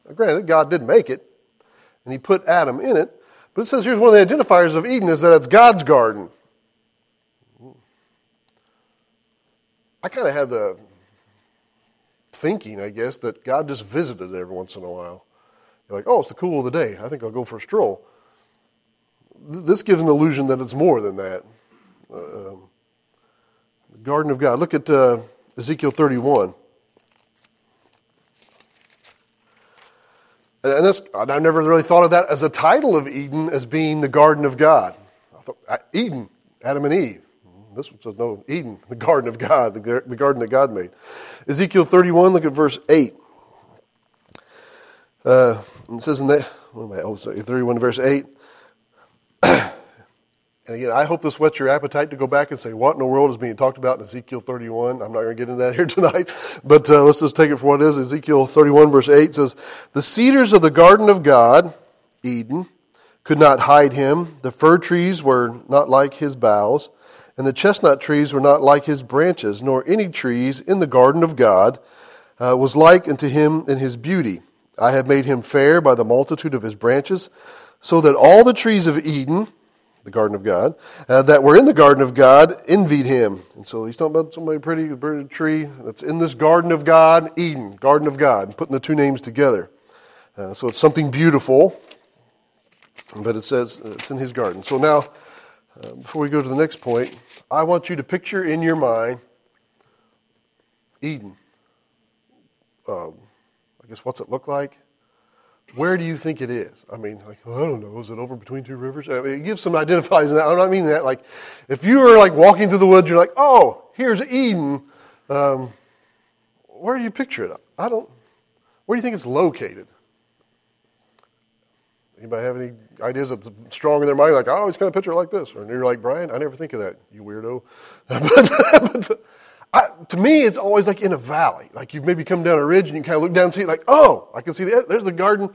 Now, granted, God did make it, and he put Adam in it. But it says here's one of the identifiers of Eden is that it's God's garden. I kind of had the thinking, I guess, that God just visited every once in a while. You're like, oh, it's the cool of the day. I think I'll go for a stroll. This gives an illusion that it's more than that. The garden of God. Look at Ezekiel 31. And I never really thought of that as a title of Eden as being the garden of God. I thought, Eden, Adam and Eve. This one says, no, Eden, the garden of God, the garden that God made. Ezekiel 31, look at verse 8. It says in that, 31 verse 8. And again, I hope this whets your appetite to go back and say, what in the world is being talked about in Ezekiel 31? I'm not going to get into that here tonight, but let's just take it for what it is. Ezekiel 31 verse 8 says, "The cedars of the garden of God, Eden, could not hide him. The fir trees were not like his boughs, and the chestnut trees were not like his branches, nor any trees in the garden of God was like unto him in his beauty. I have made him fair by the multitude of his branches, so that all the trees of Eden," the garden of God, "that were in the garden of God envied him." And so he's talking about somebody pretty tree that's in this garden of God, Eden, garden of God, and putting the two names together. So it's something beautiful, but it says it's in his garden. So now, before we go to the next point, I want you to picture in your mind Eden. I guess what's it look like? Where do you think it is? I mean, like, well, I don't know. Is it over between two rivers? I mean, it gives some identifiers in that. I'm not meaning that. Like, if you were like walking through the woods, you're like, oh, here's Eden. Where do you picture it? Where do you think it's located? Anybody have any ideas that's strong in their mind? Like, I always kind of picture it like this. Or you're like, Brian, I never think of that, you weirdo. To me, it's always like in a valley. Like you've maybe come down a ridge and you kind of look down and see it like, oh, I can see that. There's the garden.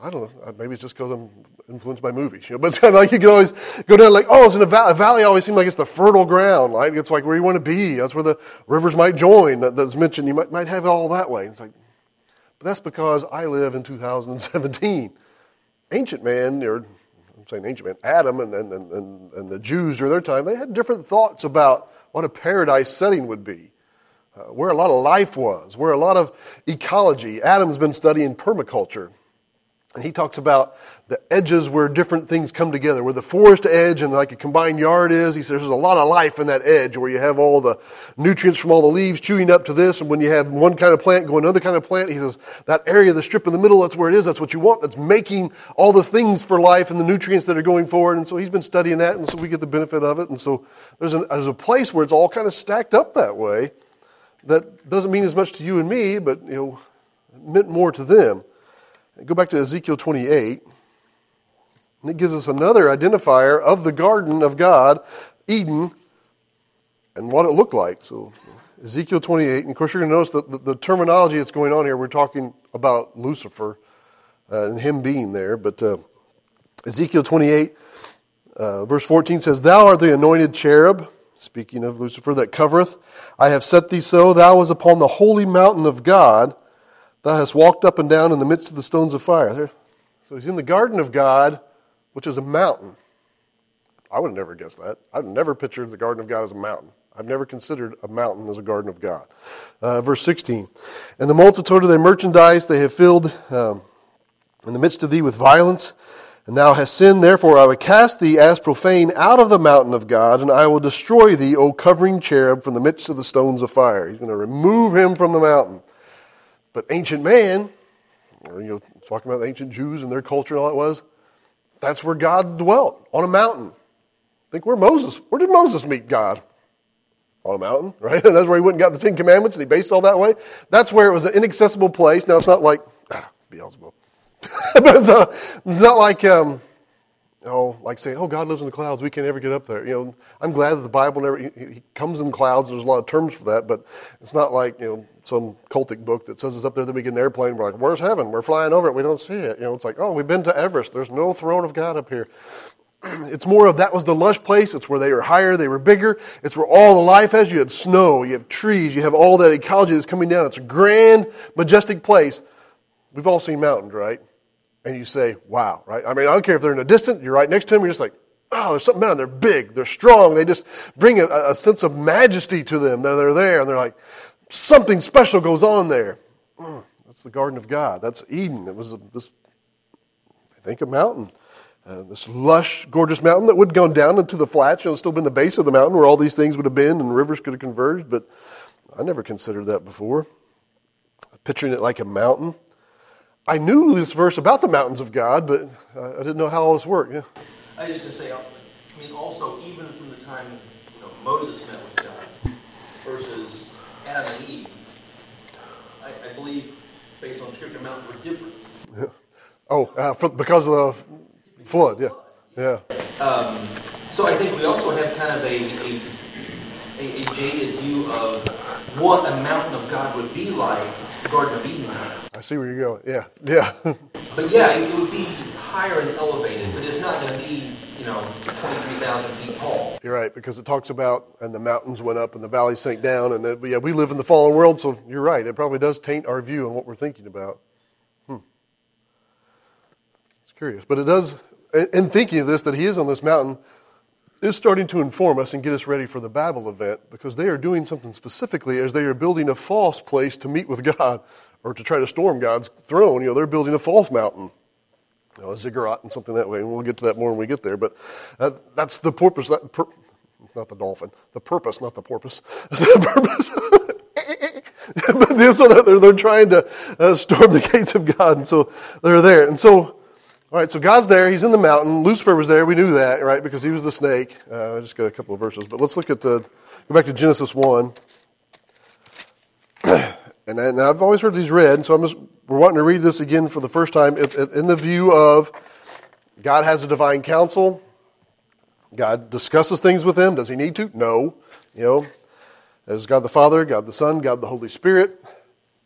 I don't know. Maybe it's just because I'm influenced by movies. You know, but it's kind of like you can always go down like, oh, it's in a valley. A valley always seems like it's the fertile ground. Like it's like where you want to be. That's where the rivers might join. That's mentioned. You might have it all that way. It's like, but that's because I live in 2017. Ancient man, or I'm saying ancient man, Adam and the Jews during their time, they had different thoughts about what a paradise setting would be, where a lot of life was, where a lot of ecology. Adam's been studying permaculture, and he talks about the edges where different things come together, where the forest edge and like a combined yard is. He says there's a lot of life in that edge where you have all the nutrients from all the leaves chewing up to this, and when you have one kind of plant going another kind of plant, he says that area, the strip in the middle, that's where it is, that's what you want, that's making all the things for life and the nutrients that are going forward. And so he's been studying that, and so we get the benefit of it. And so there's a place where it's all kind of stacked up that way that doesn't mean as much to you and me, but you know, it meant more to them. Go back to Ezekiel 28, and it gives us another identifier of the garden of God, Eden, and what it looked like. So Ezekiel 28, and of course you're going to notice that the terminology that's going on here, we're talking about Lucifer and him being there. But Ezekiel 28, verse 14 says, "Thou art the anointed cherub," speaking of Lucifer, "that covereth. I have set thee so. Thou was upon the holy mountain of God. Thou hast walked up and down in the midst of the stones of fire." There. So he's in the garden of God, which is a mountain. I would have never guessed that. I've never pictured the garden of God as a mountain. I've never considered a mountain as a garden of God. Verse 16, "And the multitude of their merchandise they have filled in the midst of thee with violence. And thou hast sinned, therefore I will cast thee as profane out of the mountain of God, and I will destroy thee, O covering cherub, from the midst of the stones of fire." He's going to remove him from the mountain. But ancient man, or you know, talking about the ancient Jews and their culture and all that was, that's where God dwelt, on a mountain. Think we're Moses. Where did Moses meet God? On a mountain, right? And that's where he went and got the Ten Commandments, and he based all that way. That's where it was an inaccessible place. Now, it's not like Beelzebub. But it's not like saying, oh, God lives in the clouds. We can't ever get up there. You know, I'm glad that the Bible never, he comes in the clouds. There's a lot of terms for that, but it's not like, you know, some cultic book that says it's up there, then we get an airplane, we're like, where's heaven? We're flying over it. We don't see it. You know, it's like, oh, we've been to Everest. There's no throne of God up here. It's more of that was the lush place. It's where they were higher, they were bigger. It's where all the life has. You had snow, you have trees, you have all that ecology that's coming down. It's a grand, majestic place. We've all seen mountains, right? And you say, wow, right? I mean, I don't care if they're in the distance, you're right next to them, you're just like, oh, there's something down there. They're big, they're strong. They just bring a sense of majesty to them. They're there, and they're like, something special goes on there. Oh, that's the Garden of God. That's Eden. It was a mountain. This lush, gorgeous mountain that would have gone down into the flats. You know, it would still been the base of the mountain where all these things would have been and rivers could have converged, but I never considered that before. Picturing it like a mountain. I knew this verse about the mountains of God, but I didn't know how all this worked. Yeah. I just to say, I mean, also, even from the time Moses met with God versus Adam and Eve, I believe, based on Scripture, mountains were different. Yeah. Because of the flood, yeah. Yeah. So I think we also have kind of a jaded view of what a mountain of God would be like, the Garden of Eden. I see where you're going, yeah. Yeah. But yeah, it would be higher and elevated, but it's not going to be, 23,000 feet tall. You're right, because it talks about, and the mountains went up and the valleys sank down, and we live in the fallen world, so you're right. It probably does taint our view on what we're thinking about. It's curious. But it does, in thinking of this, that he is on this mountain, is starting to inform us and get us ready for the Babel event, because they are doing something specifically as they are building a false place to meet with God or to try to storm God's throne. They're building a false mountain. A ziggurat and something that way, and we'll get to that more when we get there, but that's the porpoise, not the dolphin, the purpose, not the porpoise, the purpose. But so they're trying to storm the gates of God, and so they're there. And so, all right, so God's there, he's in the mountain, Lucifer was there, we knew that, right, because he was the snake. I just got a couple of verses, but let's look at go back to Genesis 1. And I've always heard these read, and so we're wanting to read this again for the first time in the view of God has a divine counsel. God discusses things with him. Does he need to? No. There's God the Father, God the Son, God the Holy Spirit,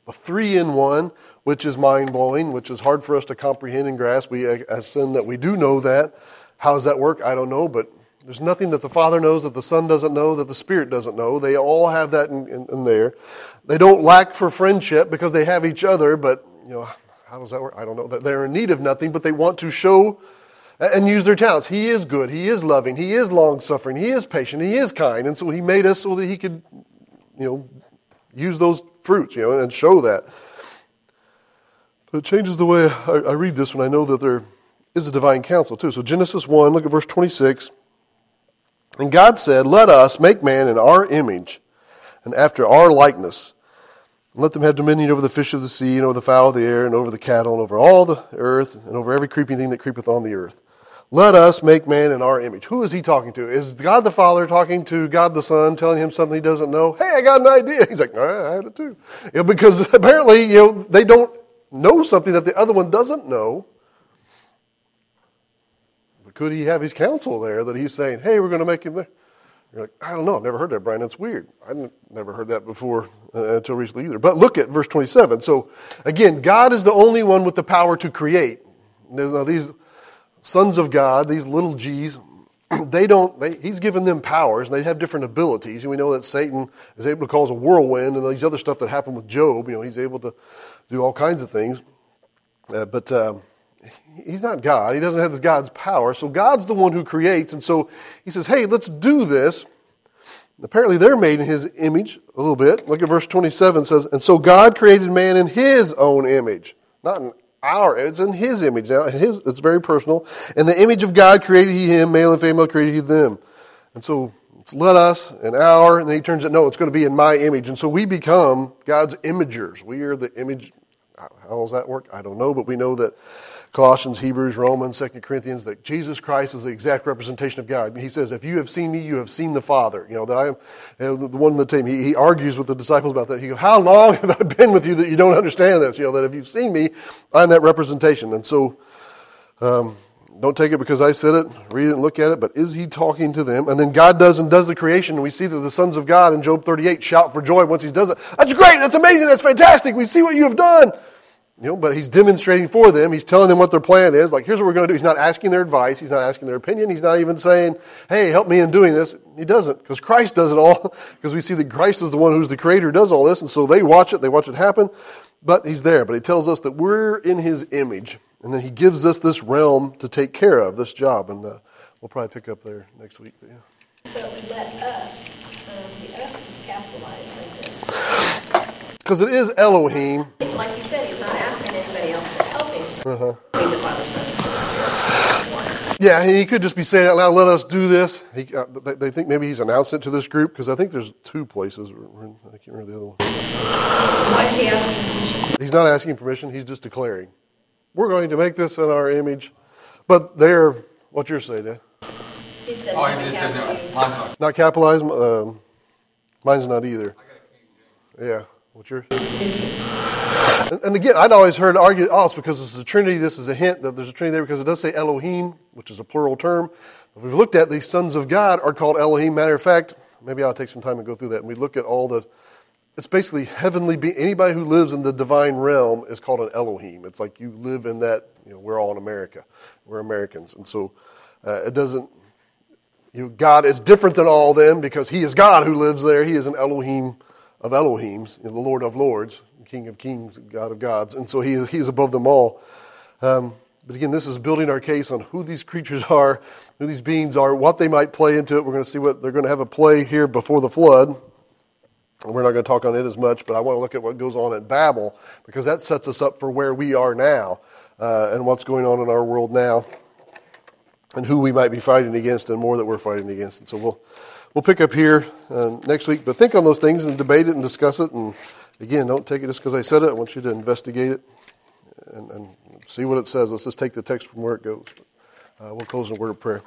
the three in one, which is mind-blowing, which is hard for us to comprehend and grasp. We assume that we do know that. How does that work? I don't know, but there's nothing that the Father knows, that the Son doesn't know, that the Spirit doesn't know. They all have that in there. They don't lack for friendship because they have each other, but, how does that work? I don't know. They're in need of nothing, but they want to show and use their talents. He is good. He is loving. He is long-suffering. He is patient. He is kind. And so he made us so that he could, use those fruits, and show that. But it changes the way I read this when I know that there is a divine counsel, too. So Genesis 1, look at verse 26. And God said, let us make man in our image and after our likeness. And let them have dominion over the fish of the sea and over the fowl of the air and over the cattle and over all the earth and over every creeping thing that creepeth on the earth. Let us make man in our image. Who is he talking to? Is God the Father talking to God the Son, telling him something he doesn't know? Hey, I got an idea. He's like, all right, I had it too. Because apparently, they don't know something that the other one doesn't know. Could he have his counsel there that he's saying, hey, we're going to make him there? You're like, I don't know. I've never heard that, Brian. That's weird. I've never heard that before until recently either. But look at verse 27. So, again, God is the only one with the power to create. Now, these sons of God, these little G's, he's given them powers, and they have different abilities. And we know that Satan is able to cause a whirlwind and all these other stuff that happened with Job. He's able to do all kinds of things. He's not God. He doesn't have God's power. So God's the one who creates. And so he says, hey, let's do this. Apparently they're made in his image a little bit. Look at verse 27. It says, and so God created man in his own image. Not in our image. It's in his image now. It's very personal. In the image of God created he him. Male and female created he them. And so it's let us, and our. And then he turns it, no, it's going to be in my image. And so we become God's imagers. We are the image. How does that work? I don't know. But we know that Colossians, Hebrews, Romans, 2 Corinthians, that Jesus Christ is the exact representation of God. He says, if you have seen me, you have seen the Father. You know, that I am the one on the team. He argues with the disciples about that. He goes, how long have I been with you that you don't understand this? You know, that if you've seen me, I'm that representation. And so don't take it because I said it, read it and look at it, but is he talking to them? And then God does and does the creation, and we see that the sons of God in Job 38 shout for joy once he does it. That's great, that's amazing, that's fantastic, we see what you have done. You know, but he's demonstrating for them. He's telling them what their plan is. Like, here's what we're going to do. He's not asking their advice. He's not asking their opinion. He's not even saying, hey, help me in doing this. He doesn't, because Christ does it all. Because we see that Christ is the one who's the creator, who does all this. And so they watch it happen. But he's there. But he tells us that we're in his image. And then he gives us this realm to take care of, this job. And we'll probably pick up there next week. But, yeah. So let us, the us is capitalized. Because it is Elohim. Like you said, he's not asking anybody else to help him. Uh-huh. Yeah, he could just be saying out loud, let us do this. He, they think maybe he's announcing it to this group, because I think there's two places. We're in, I can't remember the other one. Why is he asking permission? He's not asking permission. He's just declaring. We're going to make this in our image. But they're, what's your say, Dad? He said not capitalized. Mine's not either. Yeah, what's yours? And again, I'd always heard argued, oh, it's because this is a Trinity, this is a hint that there's a Trinity there, because it does say Elohim, which is a plural term. If we've looked at these sons of God are called Elohim. Matter of fact, maybe I'll take some time and go through that. And we look at all the, it's basically heavenly being. Anybody who lives in the divine realm is called an Elohim. It's like you live in that, you know, we're all in America. We're Americans. And so it doesn't, you know, God is different than all them because he is God who lives there. He is an Elohim of Elohims, you know, the Lord of Lords, King of Kings, God of Gods, and so He's above them all. But again, this is building our case on who these creatures are, who these beings are, what they might play into it. We're going to see what they're going to have a play here before the flood. And we're not going to talk on it as much, but I want to look at what goes on at Babel, because that sets us up for where we are now and what's going on in our world now and who we might be fighting against and more that we're fighting against. And so we'll pick up here next week, but think on those things and debate it and discuss it. And again, don't take it just because I said it. I want you to investigate it and see what it says. Let's just take the text from where it goes. We'll close in a word of prayer.